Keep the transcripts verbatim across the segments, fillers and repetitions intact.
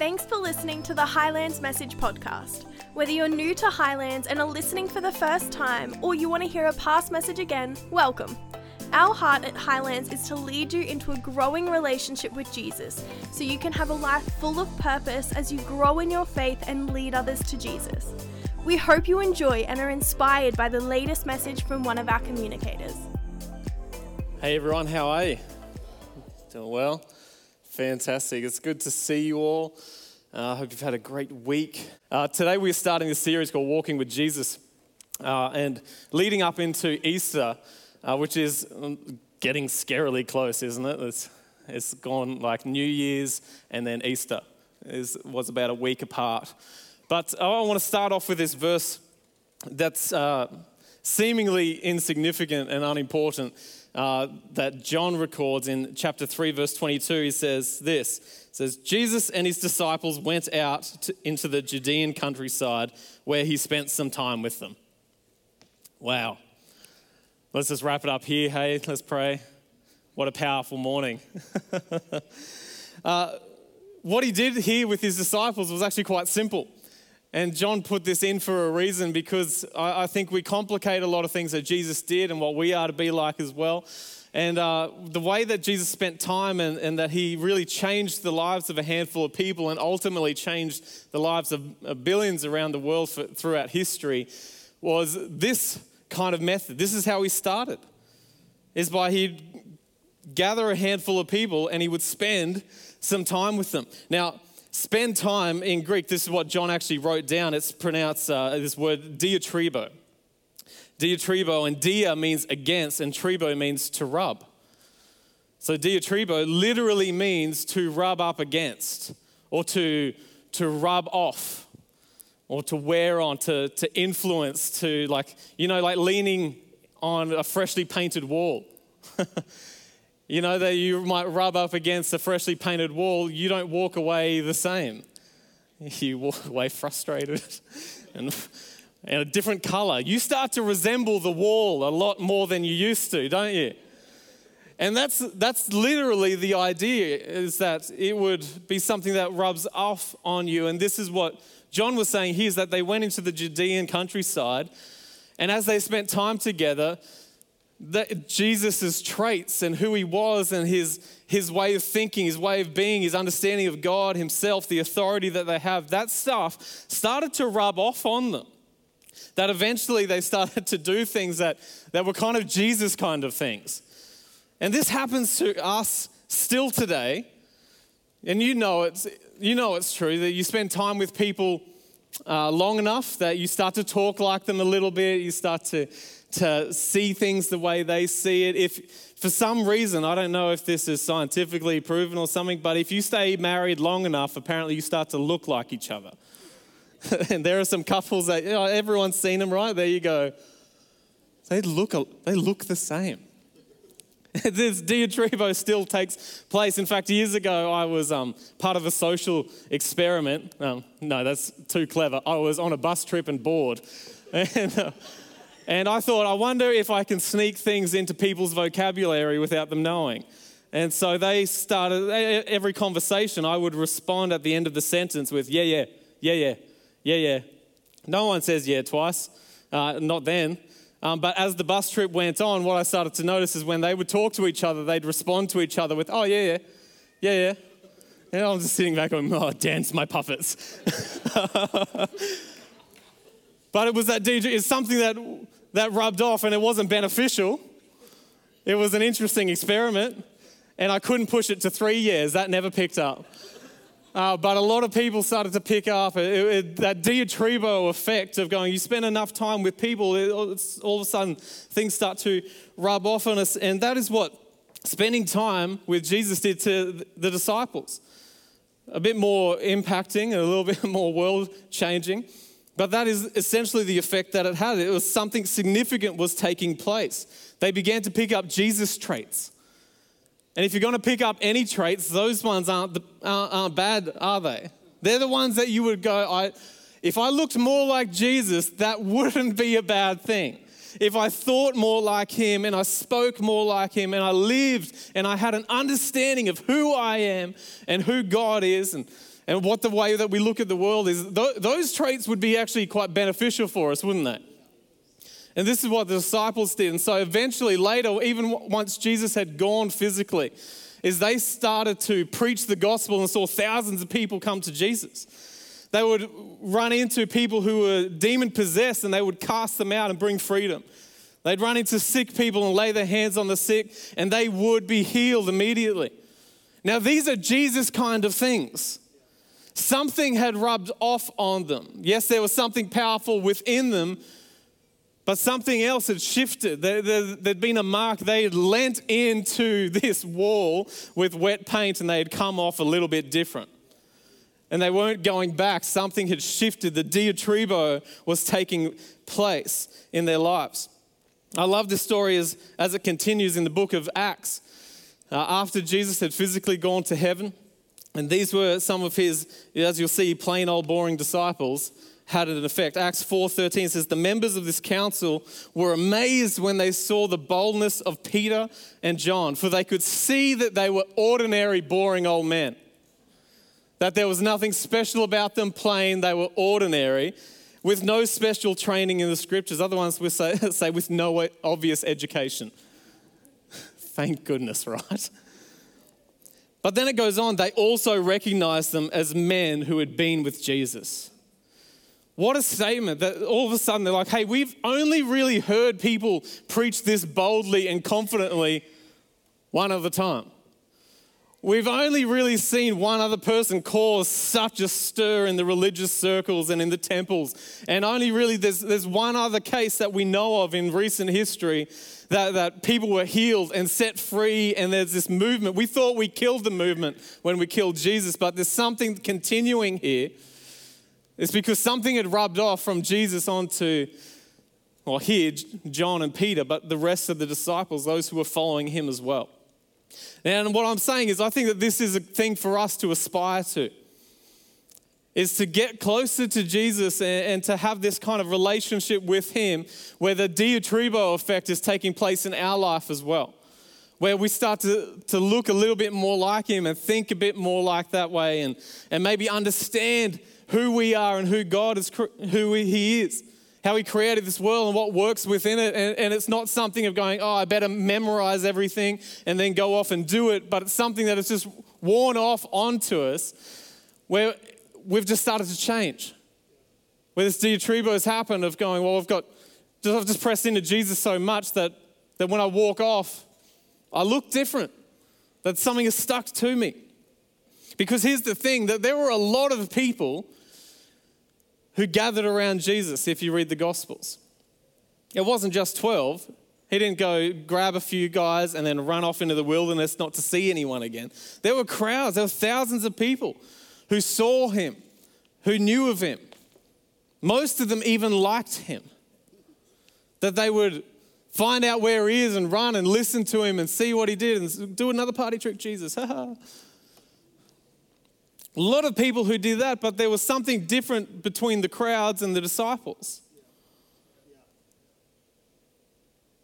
Thanks for listening to the Highlands Message Podcast. Whether you're new to Highlands and are listening for the first time, or you want to hear a past message again, welcome. Our heart at Highlands is to lead you into a growing relationship with Jesus, so you can have a life full of purpose as you grow in your faith and lead others to Jesus. We hope you enjoy and are inspired by the latest message from one of our communicators. Hey everyone, how are you? Doing well? Fantastic. It's good to see you all. I uh, hope you've had a great week. Uh, today we're starting a series called Walking with Jesus uh, and leading up into Easter, uh, which is getting scarily close, isn't it? It's, it's gone like New Year's and then Easter. It was about a week apart. But I want to start off with this verse that's uh, seemingly insignificant and unimportant. Uh, that John records in chapter three, verse twenty-two, he says this. It says, Jesus and his disciples went out to, into the Judean countryside where he spent some time with them. Wow. Let's just wrap it up here, hey? Let's pray. What a powerful morning. uh, what he did here with his disciples was actually quite simple. And John put this in for a reason, because I, I think we complicate a lot of things that Jesus did and what we are to be like as well. And uh, the way that Jesus spent time and, and that he really changed the lives of a handful of people and ultimately changed the lives of, of billions around the world for, throughout history was this kind of method. This is how he started, is by he'd gather a handful of people and he would spend some time with them. Now, spend time in Greek, this is what John actually wrote down. It's pronounced uh, this word diatribo. Diatribo, and dia means against, and tribo means to rub. So diatribo literally means to rub up against, or to to rub off, or to wear on, to, to influence, to like, you know, like leaning on a freshly painted wall. You know, that you might rub up against a freshly painted wall, you don't walk away the same. You walk away frustrated and, and a different color. You start to resemble the wall a lot more than you used to, don't you? And that's that's literally the idea, is that it would be something that rubs off on you. And this is what John was saying here, is that they went into the Judean countryside, and as they spent time together, that Jesus' traits and who he was and his his way of thinking, his way of being, his understanding of God himself, the authority that they have, that stuff started to rub off on them. That eventually they started to do things that, that were kind of Jesus kind of things. And this happens to us still today. And you know it's, you know it's true, that you spend time with people uh, long enough that you start to talk like them a little bit, you start to... to see things the way they see it. If for some reason, I don't know if this is scientifically proven or something, but if you stay married long enough, apparently you start to look like each other. And there are some couples that, you know, everyone's seen them, right? There you go. They look, they look the same. This diatribo still takes place. In fact, years ago, I was um, part of a social experiment. Um, no, that's too clever. I was on a bus trip and bored. And... Uh, And I thought, I wonder if I can sneak things into people's vocabulary without them knowing. And so they started, every conversation, I would respond at the end of the sentence with, yeah, yeah, yeah, yeah, yeah, yeah. No one says yeah twice, uh, not then. Um, but as the bus trip went on, what I started to notice is when they would talk to each other, they'd respond to each other with, oh, yeah, yeah, yeah, yeah. And I'm just sitting back going, oh, dance my puppets. But it was that D J, it's something that... that rubbed off, and it wasn't beneficial. It was an interesting experiment, and I couldn't push it to three years. That never picked up. Uh, but a lot of people started to pick up it, it, that diatribo effect of going, you spend enough time with people, it, all of a sudden things start to rub off on us. And that is what spending time with Jesus did to the disciples. A bit more impacting, a little bit more world-changing. But that is essentially the effect that it had. It was something significant was taking place. They began to pick up Jesus' traits. And if you're going to pick up any traits, those ones aren't, the, aren't, aren't bad, are they? They're the ones that you would go, I, if I looked more like Jesus, that wouldn't be a bad thing. If I thought more like him and I spoke more like him and I lived and I had an understanding of who I am and who God is and and what the way that we look at the world is, th- those traits would be actually quite beneficial for us, wouldn't they? And this is what the disciples did. And so eventually later, even once Jesus had gone physically, is they started to preach the gospel and saw thousands of people come to Jesus. They would run into people who were demon-possessed and they would cast them out and bring freedom. They'd run into sick people and lay their hands on the sick and they would be healed immediately. Now, these are Jesus kind of things. Something had rubbed off on them. Yes, there was something powerful within them, but something else had shifted. There, there, there'd been a mark. They had leant into this wall with wet paint and they had come off a little bit different. And they weren't going back. Something had shifted. The diatribo was taking place in their lives. I love this story as, as it continues in the book of Acts. Uh, after Jesus had physically gone to heaven, and these were some of his, as you'll see, plain old boring disciples, had an effect. Acts four thirteen says, the members of this council were amazed when they saw the boldness of Peter and John, for they could see that they were ordinary, boring old men. That there was nothing special about them, plain, they were ordinary, with no special training in the scriptures. Other ones would say, say with no obvious education. Thank goodness, right? But then it goes on, they also recognized them as men who had been with Jesus. What a statement that all of a sudden they're like, hey, we've only really heard people preach this boldly and confidently one other time. We've only really seen one other person cause such a stir in the religious circles and in the temples. And only really there's there's one other case that we know of in recent history that, that people were healed and set free and there's this movement. We thought we killed the movement when we killed Jesus, but there's something continuing here. It's because something had rubbed off from Jesus onto, well, here, John and Peter, but the rest of the disciples, those who were following him as well. And what I'm saying is I think that this is a thing for us to aspire to, is to get closer to Jesus and, and to have this kind of relationship with him where the diatribo effect is taking place in our life as well, where we start to, to look a little bit more like him and think a bit more like that way and, and maybe understand who we are and who God is, who he is, how he created this world and what works within it. And, and it's not something of going, oh, I better memorize everything and then go off and do it. But it's something that is just worn off onto us where we've just started to change. Where this diatribo has happened of going, well, I've got, just, I've just pressed into Jesus so much that, that when I walk off, I look different. That something is stuck to me. Because here's the thing, that there were a lot of people who gathered around Jesus, if you read the Gospels. It wasn't just twelve. He didn't go grab a few guys and then run off into the wilderness not to see anyone again. There were crowds, there were thousands of people who saw him, who knew of him. Most of them even liked him. That they would find out where he is and run and listen to him and see what he did and do another party trick, Jesus. Ha ha. A lot of people who did that, but there was something different between the crowds and the disciples.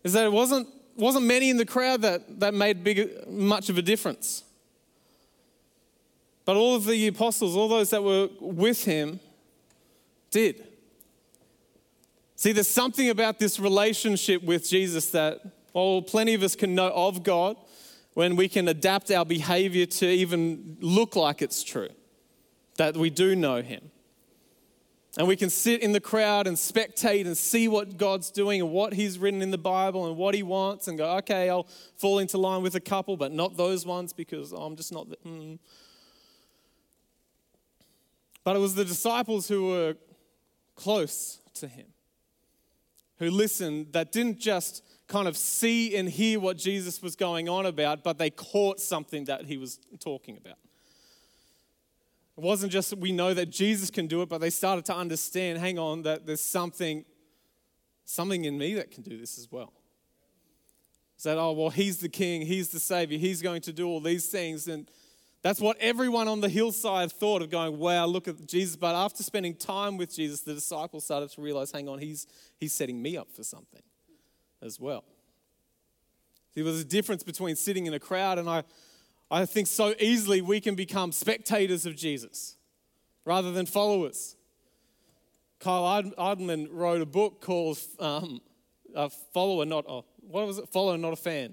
Is that it wasn't wasn't many in the crowd that, that made big, much of a difference. But all of the apostles, all those that were with him, did. See, there's something about this relationship with Jesus that, well, plenty of us can know of God, when we can adapt our behavior to even look like it's true, that we do know him. And we can sit in the crowd and spectate and see what God's doing and what he's written in the Bible and what he wants and go, okay, I'll fall into line with a couple, but not those ones because I'm just not... The, mm. But it was the disciples who were close to him, who listened, that didn't just kind of see and hear what Jesus was going on about, but they caught something that he was talking about. It wasn't just that we know that Jesus can do it, but they started to understand, hang on, that there's something, something in me that can do this as well. Said, oh, well, he's the king, he's the savior, he's going to do all these things. And that's what everyone on the hillside thought of going, wow, look at Jesus. But after spending time with Jesus, the disciples started to realize, hang on, he's he's setting me up for something as well. There was a difference between sitting in a crowd, and I, I think so easily we can become spectators of Jesus. rather than followers. Kyle Idleman wrote a book called um, a Follower Not a, what was it? Follower Not a Fan,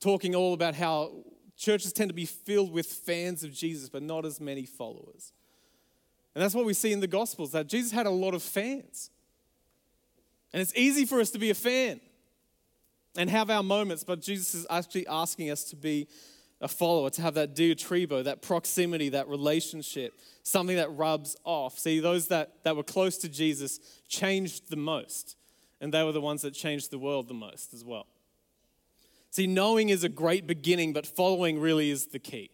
talking all about how churches tend to be filled with fans of Jesus, but not as many followers. And that's what we see in the Gospels, that Jesus had a lot of fans. And it's easy for us to be a fan and have our moments, but Jesus is actually asking us to be a follower, to have that diatribo, that proximity, that relationship, something that rubs off. See, those that, that were close to Jesus changed the most, and they were the ones that changed the world the most as well. See, knowing is a great beginning, but following really is the key.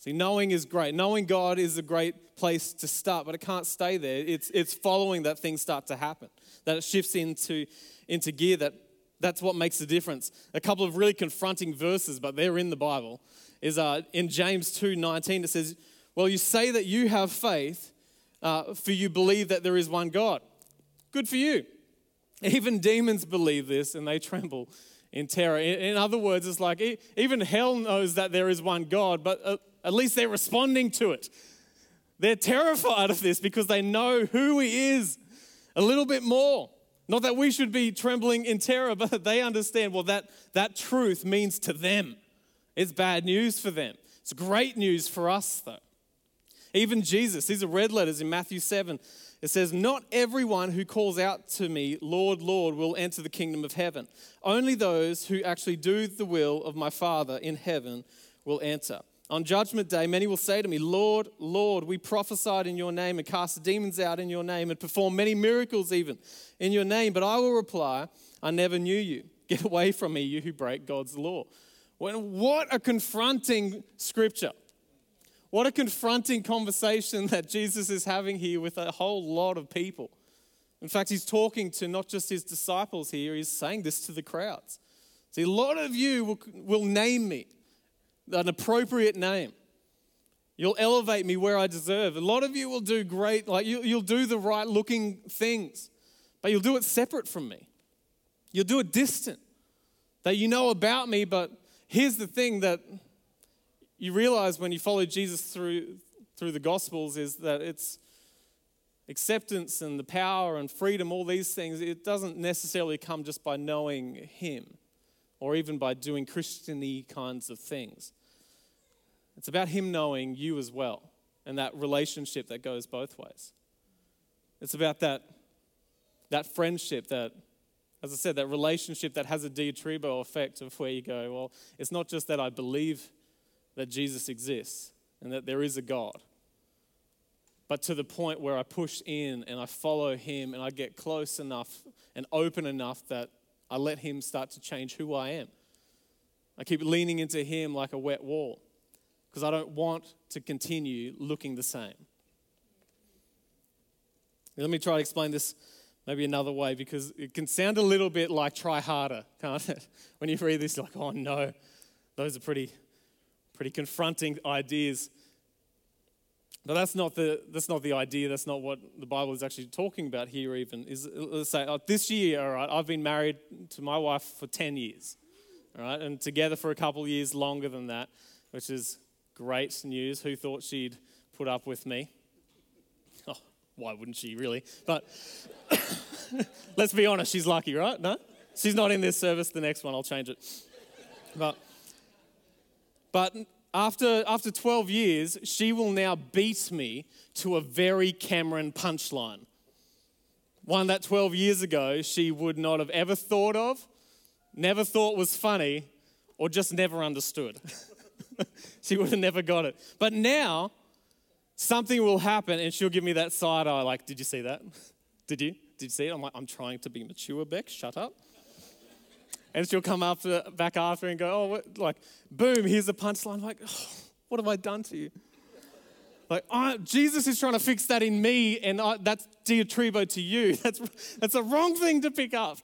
See, knowing is great. Knowing God is a great place to start, but it can't stay there. It's it's following that things start to happen, that it shifts into, into gear, that that's what makes the difference. A couple of really confronting verses, but they're in the Bible, is uh, in James two nineteen, it says, well, you say that you have faith, uh, for you believe that there is one God. Good for you. Even demons believe this and they tremble in terror. In other words, it's like even hell knows that there is one God, but at least they're responding to it. They're terrified of this because they know who He is a little bit more. Not that we should be trembling in terror, but they understand, well, that, that truth means to them. It's bad news for them. It's great news for us, though. Even Jesus, these are red letters in Matthew seven. It says, not everyone who calls out to me, Lord, Lord, will enter the kingdom of heaven. Only those who actually do the will of my Father in heaven will enter. On judgment day, many will say to me, Lord, Lord, we prophesied in your name and cast demons out in your name and performed many miracles even in your name. But I will reply, I never knew you. Get away from me, you who break God's law. What a confronting scripture. What a confronting conversation that Jesus is having here with a whole lot of people. In fact, he's talking to not just his disciples here, he's saying this to the crowds. See, a lot of you will, will name me, an appropriate name. You'll elevate me where I deserve. A lot of you will do great, like you, you'll do the right looking things, but you'll do it separate from me. You'll do it distant, that you know about me, but here's the thing that you realize when you follow Jesus through through the Gospels is that it's acceptance and the power and freedom, all these things, it doesn't necessarily come just by knowing Him or even by doing Christian-y kinds of things. It's about Him knowing you as well and that relationship that goes both ways. It's about that, that friendship that, as I said, that relationship that has a diatribo effect of where you go, well, it's not just that I believe that Jesus exists and that there is a God, but to the point where I push in and I follow Him and I get close enough and open enough that I let Him start to change who I am. I keep leaning into Him like a wet wall because I don't want to continue looking the same. Let me try to explain this maybe another way because it can sound a little bit like try harder, can't it? When you read this, you're like, oh no, those are pretty... pretty confronting ideas. But that's not the that's not the idea. That's not what the Bible is actually talking about here even. Is, let's say, oh, this year, all right, I've been married to my wife for ten years, all right, and together for a couple of years longer than that, which is great news. Who thought she'd put up with me? Oh, why wouldn't she really? But let's be honest, she's lucky, right? No? She's not in this service. The next one, I'll change it. But... But after after twelve years, she will now beat me to a very Cameron punchline. One that twelve years ago she would not have ever thought of, never thought was funny, or just never understood. She would have never got it. But now something will happen and she'll give me that side eye like, did you see that? Did you? Did you see it? I'm like, I'm trying to be mature, Beck, shut up. And she'll come after, back after and go, oh, what? Like, boom, here's a punchline. Like, oh, what have I done to you? Like, I, Jesus is trying to fix that in me, and I, that's diatribo to you. That's that's a wrong thing to pick up.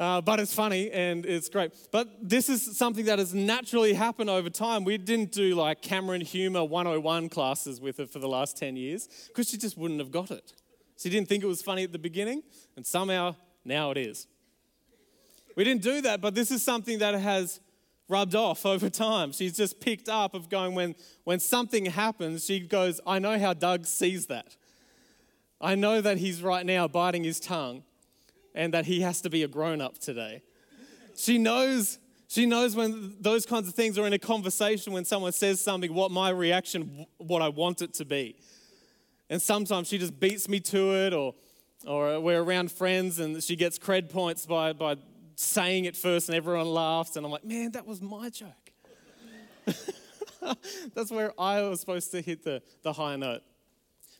Uh, but it's funny, and it's great. But this is something that has naturally happened over time. We didn't do, like, Cameron Humor one oh one classes with her for the last ten years because she just wouldn't have got it. She didn't think it was funny at the beginning, and somehow now it is. We didn't do that, but this is something that has rubbed off over time. She's just picked up of going, when, when something happens, she goes, I know how Doug sees that. I know that he's right now biting his tongue and that he has to be a grown-up today. She knows, she knows when those kinds of things are in a conversation, when someone says something, what my reaction, what I want it to be. And sometimes she just beats me to it, or or we're around friends and she gets cred points by, by saying it first and everyone laughs and I'm like, man, that was my joke. That's where I was supposed to hit the, the high note.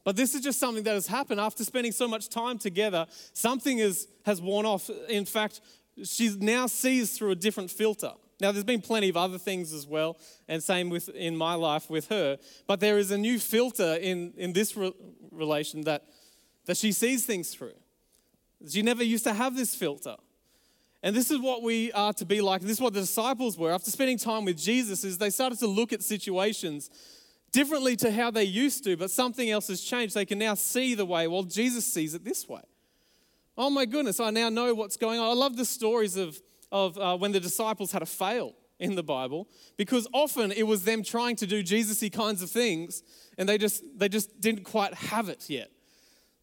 But this is just something that has happened after spending so much time together. Something is has worn off. In fact, she now sees through a different filter. Now, there's been plenty of other things as well, and same with in my life with her. But there is a new filter in, in this re- relation that, that she sees things through. She never used to have this filter. And this is what we are to be like. This is what the disciples were. After spending time with Jesus, is they started to look at situations differently to how they used to, but something else has changed. They can now see the way, well, Jesus sees it this way. Oh my goodness, I now know what's going on. I love the stories of, of uh, when the disciples had a fail in the Bible, because often it was them trying to do Jesus-y kinds of things, and they just they just didn't quite have it yet.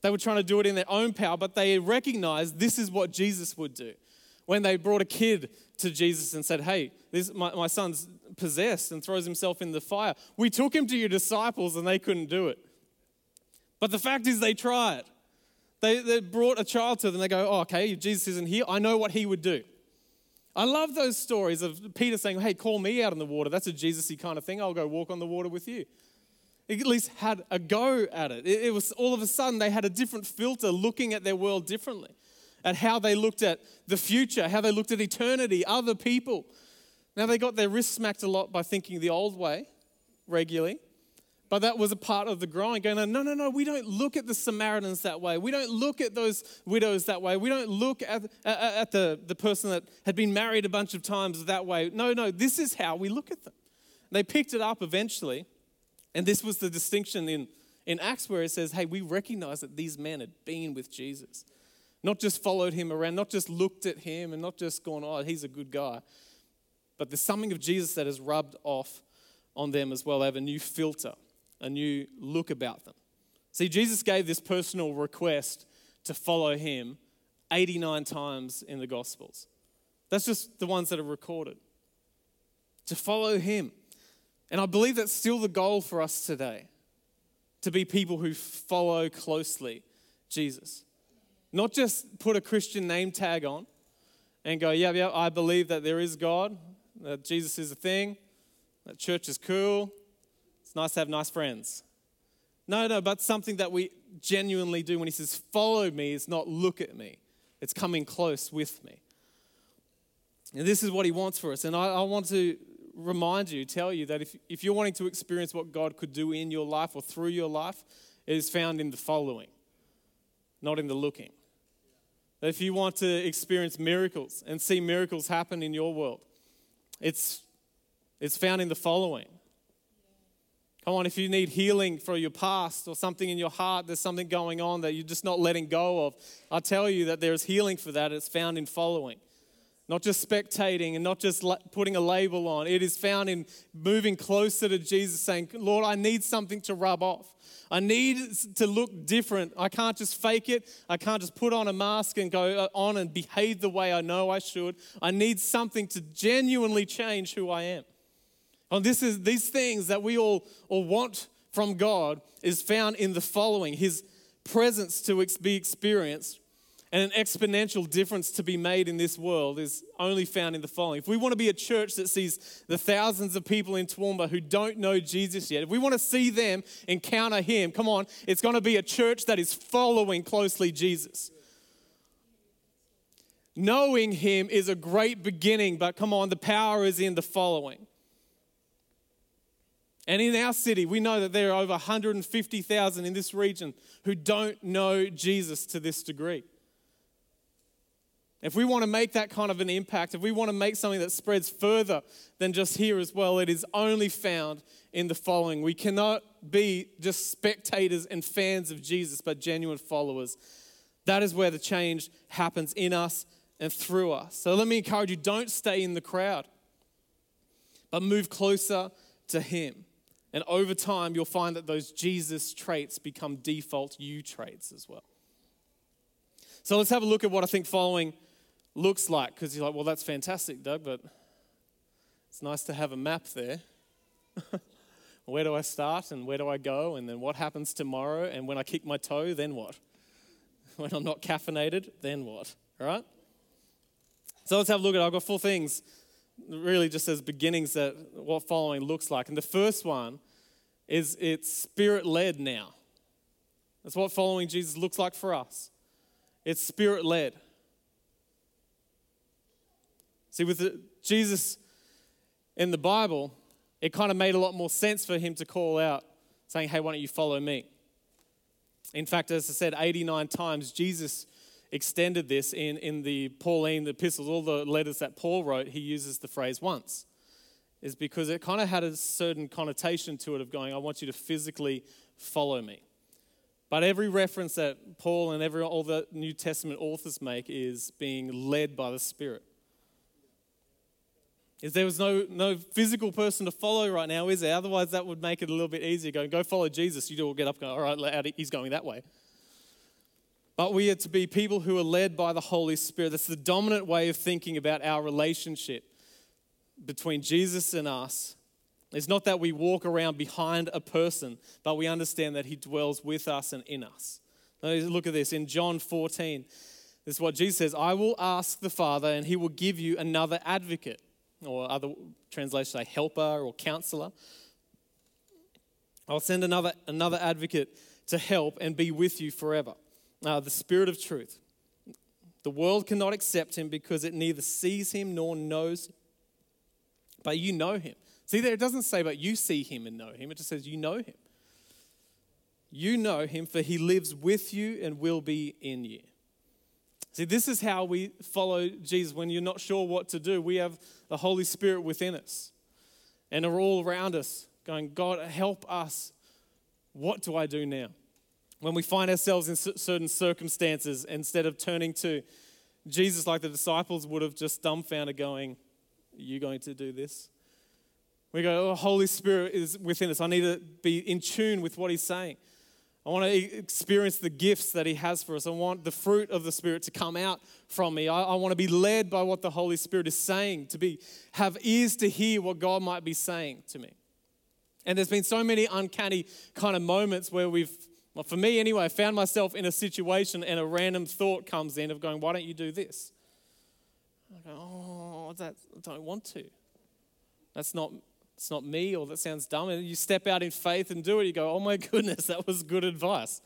They were trying to do it in their own power, but they recognized this is what Jesus would do. When they brought a kid to Jesus and said, hey, this my, my son's possessed and throws himself in the fire. We took him to your disciples and they couldn't do it. But the fact is they tried. They, they brought a child to them. They go, oh, okay, if Jesus isn't here, I know what he would do. I love those stories of Peter saying, hey, call me out on the water. That's a Jesus-y kind of thing. I'll go walk on the water with you. It at least had a go at it. It, it was all of a sudden they had a different filter looking at their world differently, at how they looked at the future, how they looked at eternity, other people. Now, they got their wrists smacked a lot by thinking the old way regularly, but that was a part of the growing, going, no, no, no, we don't look at the Samaritans that way. We don't look at those widows that way. We don't look at, at, at the, the person that had been married a bunch of times that way. No, no, this is how we look at them. They picked it up eventually, and this was the distinction in, in Acts where it says, hey, we recognize that these men had been with Jesus. Not just followed him around, not just looked at him and not just gone, oh, he's a good guy. But there's something of Jesus that has rubbed off on them as well. They have a new filter, a new look about them. See, Jesus gave this personal request to follow him eighty-nine times in the Gospels. That's just the ones that are recorded. To follow him. And I believe that's still the goal for us today, to be people who follow closely Jesus. Not just put a Christian name tag on and go, yeah, yeah, I believe that there is God, that Jesus is a thing, that church is cool, it's nice to have nice friends. No, no, but something that we genuinely do when he says, follow me, it's not look at me. It's coming close with me. And this is what he wants for us. And I, I want to remind you, tell you that if, if you're wanting to experience what God could do in your life or through your life, it is found in the following, not in the looking. If you want to experience miracles and see miracles happen in your world, it's it's found in the following. Come on, if you need healing for your past or something in your heart, there's something going on that you're just not letting go of, I tell you that there's healing for that. It's found in following, not just spectating and not just putting a label on. It is found in moving closer to Jesus, saying, Lord, I need something to rub off. I need to look different. I can't just fake it. I can't just put on a mask and go on and behave the way I know I should. I need something to genuinely change who I am. And this is these things that we all, all want from God is found in the following, his presence to be experienced, and an exponential difference to be made in this world is only found in the following. If we want to be a church that sees the thousands of people in Toowoomba who don't know Jesus yet, if we want to see them encounter him, come on, it's going to be a church that is following closely Jesus. Knowing him is a great beginning, but come on, the power is in the following. And in our city, we know that there are over one hundred fifty thousand in this region who don't know Jesus to this degree. If we want to make that kind of an impact, if we want to make something that spreads further than just here as well, it is only found in the following. We cannot be just spectators and fans of Jesus, but genuine followers. That is where the change happens in us and through us. So let me encourage you, don't stay in the crowd. but move closer to him. And over time, you'll find that those Jesus traits become default you traits as well. So let's have a look at what I think following looks like, because you're like, well, that's fantastic, Doug, but it's nice to have a map there. Where do I start and where do I go? And then what happens tomorrow? And when I kick my toe, then what? When I'm not caffeinated, then what? All right? So let's have a look at it. I've got four things, really just as beginnings, that what following looks like. And the first one is it's Spirit-led now. That's what following Jesus looks like for us. It's Spirit-led. See, with the, Jesus in the Bible, it kind of made a lot more sense for him to call out, saying, hey, why don't you follow me? In fact, as I said, eighty-nine times Jesus extended this in, in the Pauline the epistles, all the letters that Paul wrote, he uses the phrase once. It's because it kind of had a certain connotation to it of going, I want you to physically follow me. But every reference that Paul and every all the New Testament authors make is being led by the Spirit. Is there was no no physical person to follow right now, is there? Otherwise, that would make it a little bit easier. Going, go follow Jesus. You do all get up, go, all right, he's going that way. But we are to be people who are led by the Holy Spirit. That's the dominant way of thinking about our relationship between Jesus and us. It's not that we walk around behind a person, but we understand that he dwells with us and in us. Now, look at this. In John fourteen, this is what Jesus says, I will ask the Father and he will give you another advocate. Or other translations say helper or counselor. I'll send another another advocate to help and be with you forever. Uh, the Spirit of truth. The world cannot accept him because it neither sees him nor knows him. But you know him. See there, it doesn't say, but you see him and know him. It just says you know him. You know him, for he lives with you and will be in you. See, this is how we follow Jesus. When you're not sure what to do, we have the Holy Spirit within us and are all around us going, God, help us. What do I do now? When we find ourselves in certain circumstances, instead of turning to Jesus like the disciples would have just dumbfounded going, are you going to do this? We go, oh, Holy Spirit is within us. I need to be in tune with what he's saying. I want to experience the gifts that he has for us. I want the fruit of the Spirit to come out from me. I, I want to be led by what the Holy Spirit is saying, to be have ears to hear what God might be saying to me. And there's been so many uncanny kind of moments where we've, well, for me anyway, I found myself in a situation and a random thought comes in of going, why don't you do this? I go, oh, that, I don't want to. That's not... It's not me, or that sounds dumb. And you step out in faith and do it. You go, oh my goodness, that was good advice.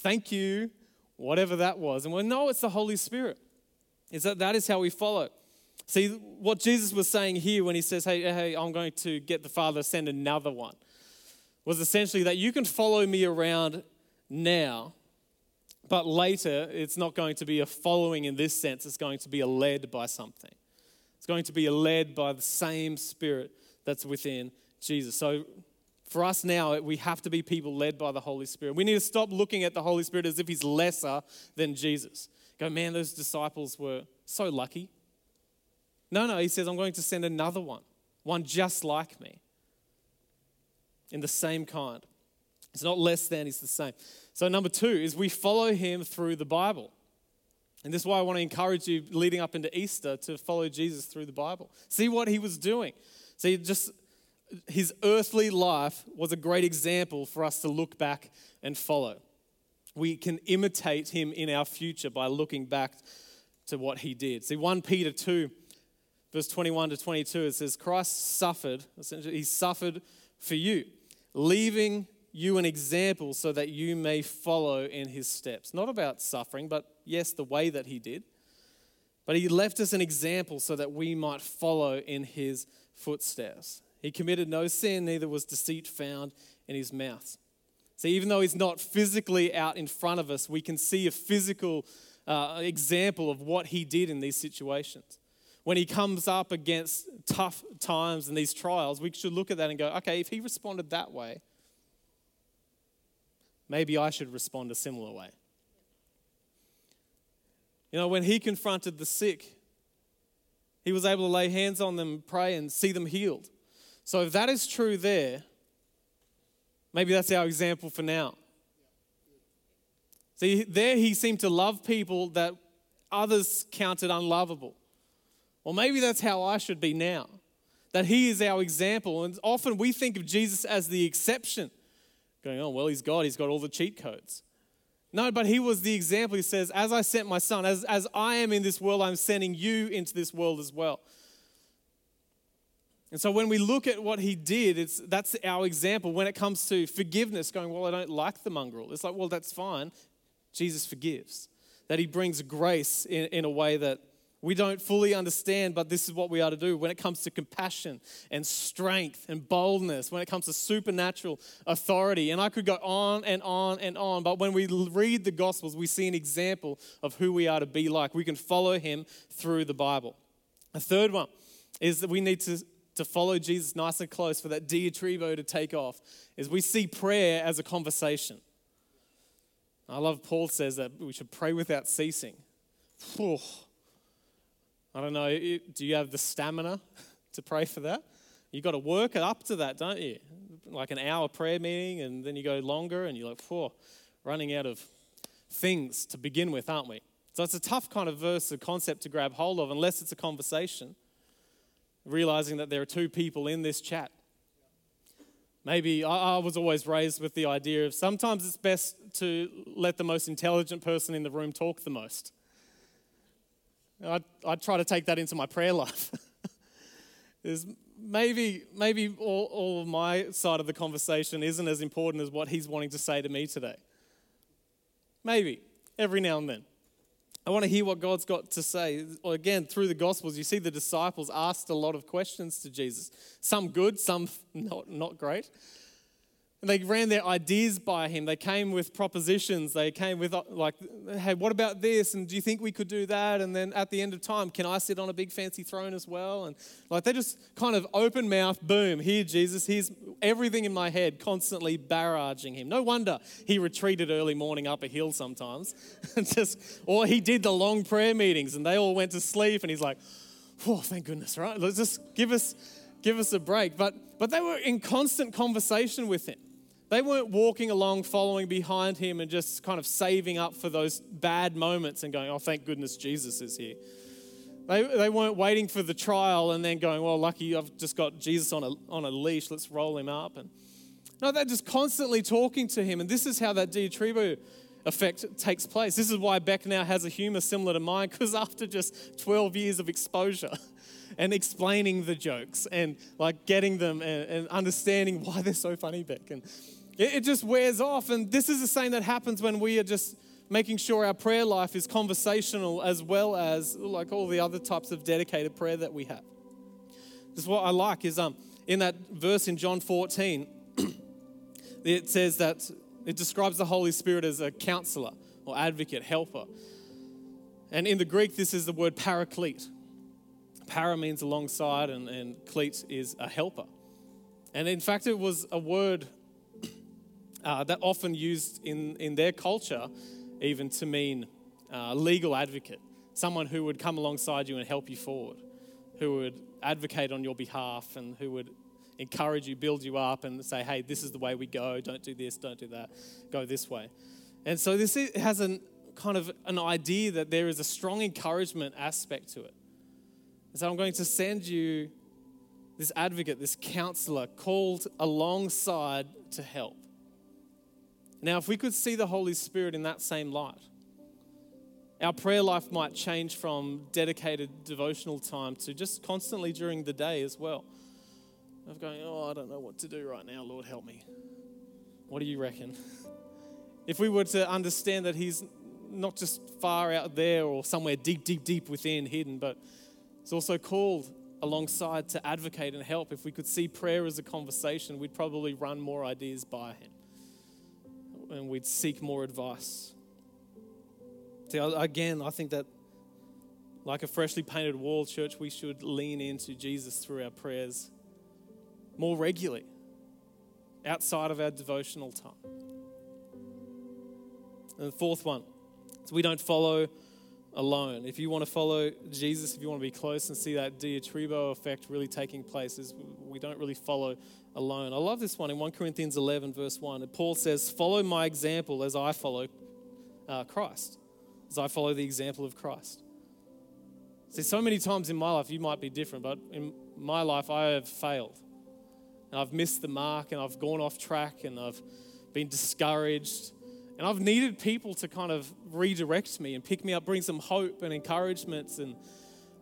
Thank you, whatever that was. And we know it's the Holy Spirit. Is that that is how we follow. See, what Jesus was saying here when he says, hey, hey, I'm going to get the Father to send another one, was essentially that you can follow me around now, but later it's not going to be a following in this sense. It's going to be a led by something. It's going to be a led by the same Spirit that's within Jesus. So for us now, we have to be people led by the Holy Spirit. We need to stop looking at the Holy Spirit as if he's lesser than Jesus. Go, man, those disciples were so lucky. No, no, he says, I'm going to send another one, one just like me, in the same kind. It's not less than, he's the same. So number two is we follow him through the Bible. And this is why I want to encourage you leading up into Easter to follow Jesus through the Bible. See what he was doing. See, just his earthly life was a great example for us to look back and follow. We can imitate him in our future by looking back to what he did. See, First Peter two, verse twenty-one to twenty-two, it says, Christ suffered, essentially, he suffered for you, leaving you an example so that you may follow in his steps. Not about suffering, but yes, the way that he did. But he left us an example so that we might follow in his footsteps. He committed no sin, neither was deceit found in his mouth. So even though he's not physically out in front of us, we can see a physical uh, example of what he did in these situations. When he comes up against tough times and these trials, we should look at that and go, okay, if he responded that way, maybe I should respond a similar way. You know, when he confronted the sick He was able to lay hands on them, pray, and see them healed. So if that is true there, maybe that's our example for now. See, there he seemed to love people that others counted unlovable. Well, maybe that's how I should be now, that he is our example. And often we think of Jesus as the exception, going, oh, well, he's God, he's got all the cheat codes. No, but he was the example. He says, as I sent my son, as, as I am in this world, I'm sending you into this world as well. And so when we look at what he did, it's that's our example. When it comes to forgiveness, going, well, I don't like the mongrel. It's like, well, that's fine. Jesus forgives. That he brings grace in, in a way that we don't fully understand, but this is what we are to do. When it comes to compassion and strength and boldness, when it comes to supernatural authority, and I could go on and on and on, but when we read the Gospels, we see an example of who we are to be like. We can follow him through the Bible. A third one is that we need to, to follow Jesus nice and close for that diatribo to take off, is we see prayer as a conversation. I love Paul says that we should pray without ceasing. Whew. I don't know, do you have the stamina to pray for that? You got to work up to that, don't you? Like an hour prayer meeting, and then you go longer, and you're like, whoa, running out of things to begin with, aren't we? So it's a tough kind of verse or concept to grab hold of unless it's a conversation, realizing that there are two people in this chat. Maybe I, I was always raised with the idea of sometimes it's best to let the most intelligent person in the room talk the most. I I try to take that into my prayer life. There's maybe maybe all, all of my side of the conversation isn't as important as what he's wanting to say to me today. Maybe, every now and then. I want to hear what God's got to say. Again, through the Gospels, you see the disciples asked a lot of questions to Jesus. Some good, some not, not great. And they ran their ideas by him. They came with propositions. They came with like, hey, what about this? And do you think we could do that? And then at the end of time, can I sit on a big fancy throne as well? And like they just kind of open mouth, boom, here Jesus, here's everything in my head, constantly barraging him. No wonder he retreated early morning up a hill sometimes. just Or he did the long prayer meetings and they all went to sleep and he's like, oh, thank goodness, right? Let's just give us give us a break. But But they were in constant conversation with him. They weren't walking along, following behind him and just kind of saving up for those bad moments and going, oh, thank goodness Jesus is here. They they weren't waiting for the trial and then going, well, lucky I've just got Jesus on a on a leash. Let's roll him up. And no, they're just constantly talking to him. And this is how that diatribo effect takes place. This is why Beck now has a humor similar to mine, because after just twelve years of exposure and explaining the jokes and like getting them and, and understanding why they're so funny, Beck, and it just wears off. And this is the same that happens when we are just making sure our prayer life is conversational as well as like all the other types of dedicated prayer that we have. This is what I like is um in that verse in John fourteen, it says that it describes the Holy Spirit as a counselor or advocate, helper. And in the Greek, this is the word paraclete. Para means alongside and, and clete is a helper. And in fact, it was a word Uh, that often used in, in their culture even to mean uh, legal advocate, someone who would come alongside you and help you forward, who would advocate on your behalf and who would encourage you, build you up and say, hey, this is the way we go, don't do this, don't do that, go this way. And so this has an, kind of an idea that there is a strong encouragement aspect to it. And so I'm going to send you this advocate, this counselor called alongside to help. Now, if we could see the Holy Spirit in that same light, our prayer life might change from dedicated devotional time to just constantly during the day as well. Of going, oh, I don't know what to do right now. Lord, help me. What do you reckon? If we were to understand that he's not just far out there or somewhere deep, deep, deep within, hidden, but it's also called alongside to advocate and help. If we could see prayer as a conversation, we'd probably run more ideas by him. And we'd seek more advice. See, again, I think that like a freshly painted wall, church, we should lean into Jesus through our prayers more regularly, outside of our devotional time. And the fourth one, so we don't follow alone. If you want to follow Jesus, if you want to be close and see that diatribo effect really taking place, is we don't really follow alone. I love this one in First Corinthians eleven verse one. Paul says, follow my example as I follow uh, Christ, as I follow the example of Christ. See, so many times in my life, you might be different, but in my life, I have failed. And I've missed the mark, and I've gone off track, and I've been discouraged. And I've needed people to kind of redirect me and pick me up, bring some hope and encouragements, and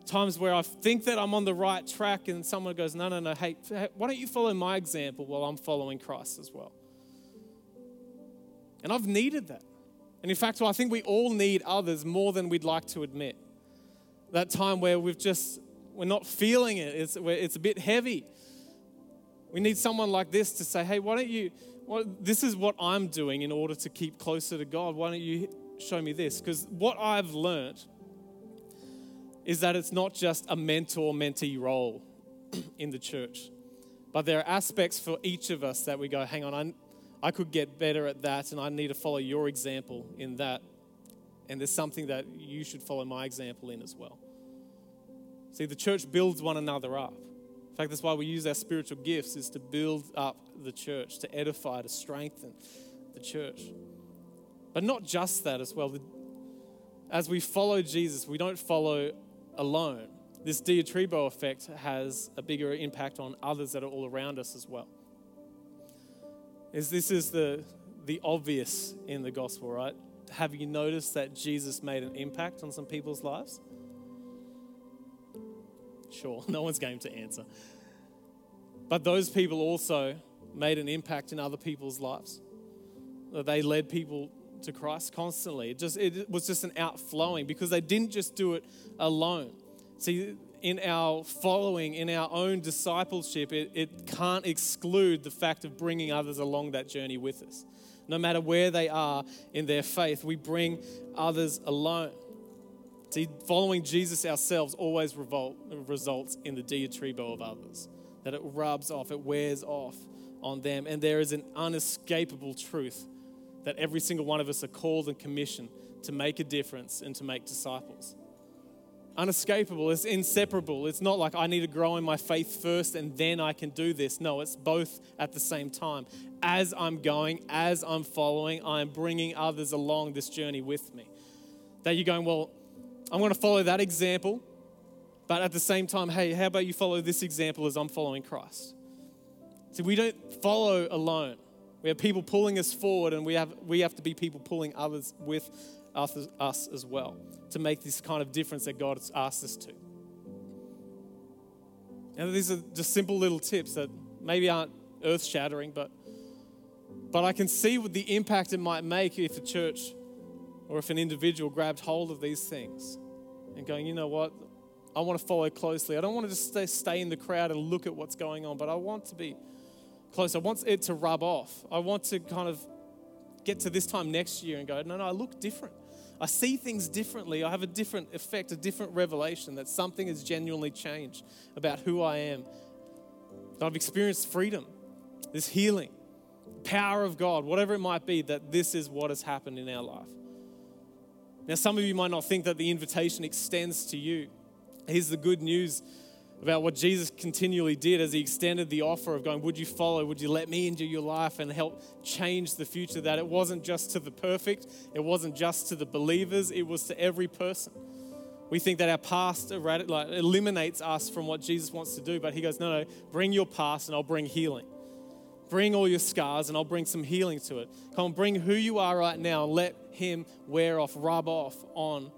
times where I think that I'm on the right track and someone goes, no, no, no, hey, why don't you follow my example while I'm following Christ as well? And I've needed that. And in fact, well, I think we all need others more than we'd like to admit. That time where we've just, we're not feeling it, it's, it's a bit heavy. We need someone like this to say, hey, why don't you, well, this is what I'm doing in order to keep closer to God. Why don't you show me this? Because what I've learned is that it's not just a mentor-mentee role in the church, but there are aspects for each of us that we go, hang on, I, I could get better at that, and I need to follow your example in that. And there's something that you should follow my example in as well. See, the church builds one another up. In fact, that's why we use our spiritual gifts, is to build up the church, to edify, to strengthen the church. But not just that as well. As we follow Jesus, we don't follow alone. This diatribo effect has a bigger impact on others that are all around us as well. Is this is the, the obvious in the gospel, right? Have you noticed that Jesus made an impact on some people's lives? Sure, no one's game to answer. But those people also made an impact in other people's lives. They led people to Christ constantly. It, just, it was just an outflowing because they didn't just do it alone. See, in our following, in our own discipleship, it, it can't exclude the fact of bringing others along that journey with us. No matter where they are in their faith, we bring others along. See, following Jesus ourselves always revolt, results in the diatribo of others, that it rubs off, it wears off on them. And there is an unescapable truth that every single one of us are called and commissioned to make a difference and to make disciples. Unescapable, it's inseparable. It's not like I need to grow in my faith first and then I can do this. No, it's both at the same time. As I'm going, as I'm following, I'm bringing others along this journey with me. That you're going, well, I'm going to follow that example, but at the same time, hey, how about you follow this example as I'm following Christ? See, we don't follow alone. We have people pulling us forward, and we have we have to be people pulling others with us, us as well to make this kind of difference that God has asked us to. And these are just simple little tips that maybe aren't earth-shattering, but but I can see what the impact it might make if a church or if an individual grabbed hold of these things and going, you know what, I want to follow closely. I don't want to just stay, stay in the crowd and look at what's going on, but I want to be close. I want it to rub off. I want to kind of get to this time next year and go, no, no, I look different. I see things differently. I have a different effect, a different revelation that something has genuinely changed about who I am. I've experienced freedom, this healing, power of God, whatever it might be, that this is what has happened in our life. Now, some of you might not think that the invitation extends to you. Here's the good news about what Jesus continually did as he extended the offer of going, would you follow? Would you let me into your life and help change the future? That it wasn't just to the perfect. It wasn't just to the believers. It was to every person. We think that our past eliminates us from what Jesus wants to do, but he goes, no, no, bring your past and I'll bring healing. Bring all your scars and I'll bring some healing to it. Come on, bring who you are right now. Let him wear off, rub off on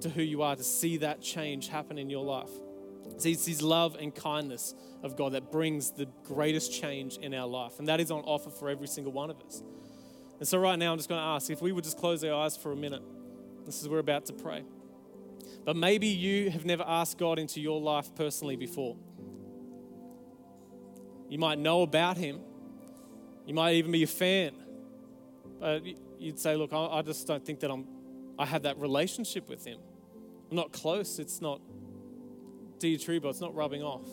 to who you are to see that change happen in your life. See, it's his love and kindness of God that brings the greatest change in our life. And that is on offer for every single one of us. And so right now, I'm just going to ask if we would just close our eyes for a minute. This is, we're about to pray. But maybe you have never asked God into your life personally before. You might know about him. You might even be a fan, but you'd say, look, I just don't think that I'm, I have that relationship with him. I'm not close. It's not diatribo. It's not rubbing off.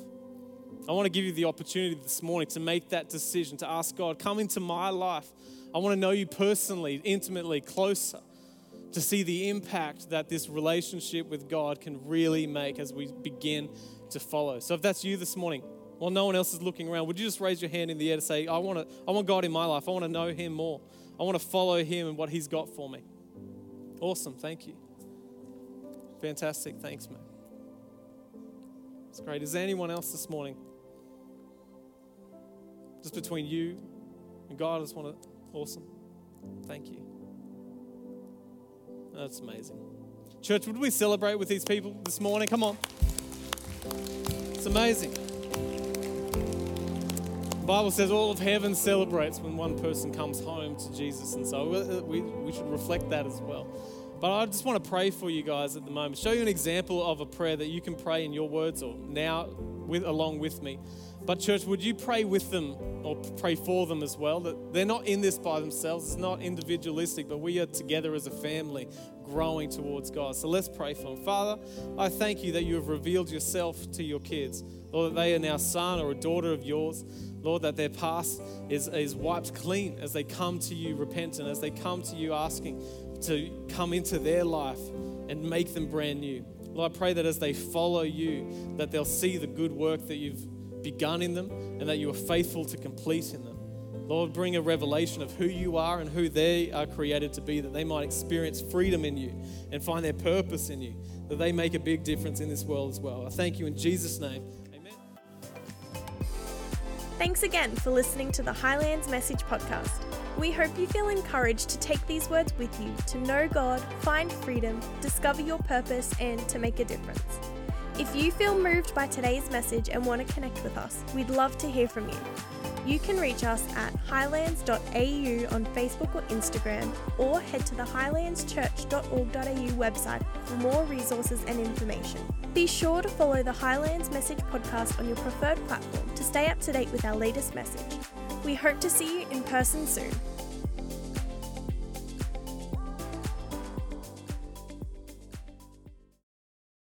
I want to give you the opportunity this morning to make that decision, to ask God, come into my life. I want to know you personally, intimately, closer. to see the impact that this relationship with God can really make as we begin to follow. So if that's you this morning, while no one else is looking around, would you just raise your hand in the air to say, I want to, I want God in my life. I want to know him more. I want to follow him and what he's got for me. Awesome. Thank you. Fantastic. Thanks, man. It's great. Is there anyone else this morning? Just between you and God, I just want to, awesome. Thank you. That's amazing. Church, would we celebrate with these people this morning? Come on. It's amazing. The Bible says all of heaven celebrates when one person comes home to Jesus. And so we, we should reflect that as well. But I just want to pray for you guys at the moment. Show you an example of a prayer that you can pray in your words or now with along with me. But church, would you pray with them or pray for them as well? That they're not in this by themselves. It's not individualistic, but we are together as a family growing towards God. So let's pray for them. Father, I thank you that you have revealed yourself to your kids. Lord, that they are now son or a daughter of yours. Lord, that their past is, is wiped clean as they come to you repentant, as they come to you asking to come into their life and make them brand new. Lord, I pray that as they follow you, that they'll see the good work that you've begun in them and that you are faithful to complete in them. Lord, bring a revelation of who you are and who they are created to be, that they might experience freedom in you and find their purpose in you, that they make a big difference in this world as well. I thank you in Jesus' name. Amen. Thanks again for listening to the Highlands Message Podcast. We hope you feel encouraged to take these words with you to know God, find freedom, discover your purpose, and to make a difference. If you feel moved by today's message and want to connect with us, we'd love to hear from you. You can reach us at highlands dot a u on Facebook or Instagram, or head to the highlands church dot org dot a u website for more resources and information. Be sure to follow the Highlands Message Podcast on your preferred platform to stay up to date with our latest message. We hope to see you in person soon.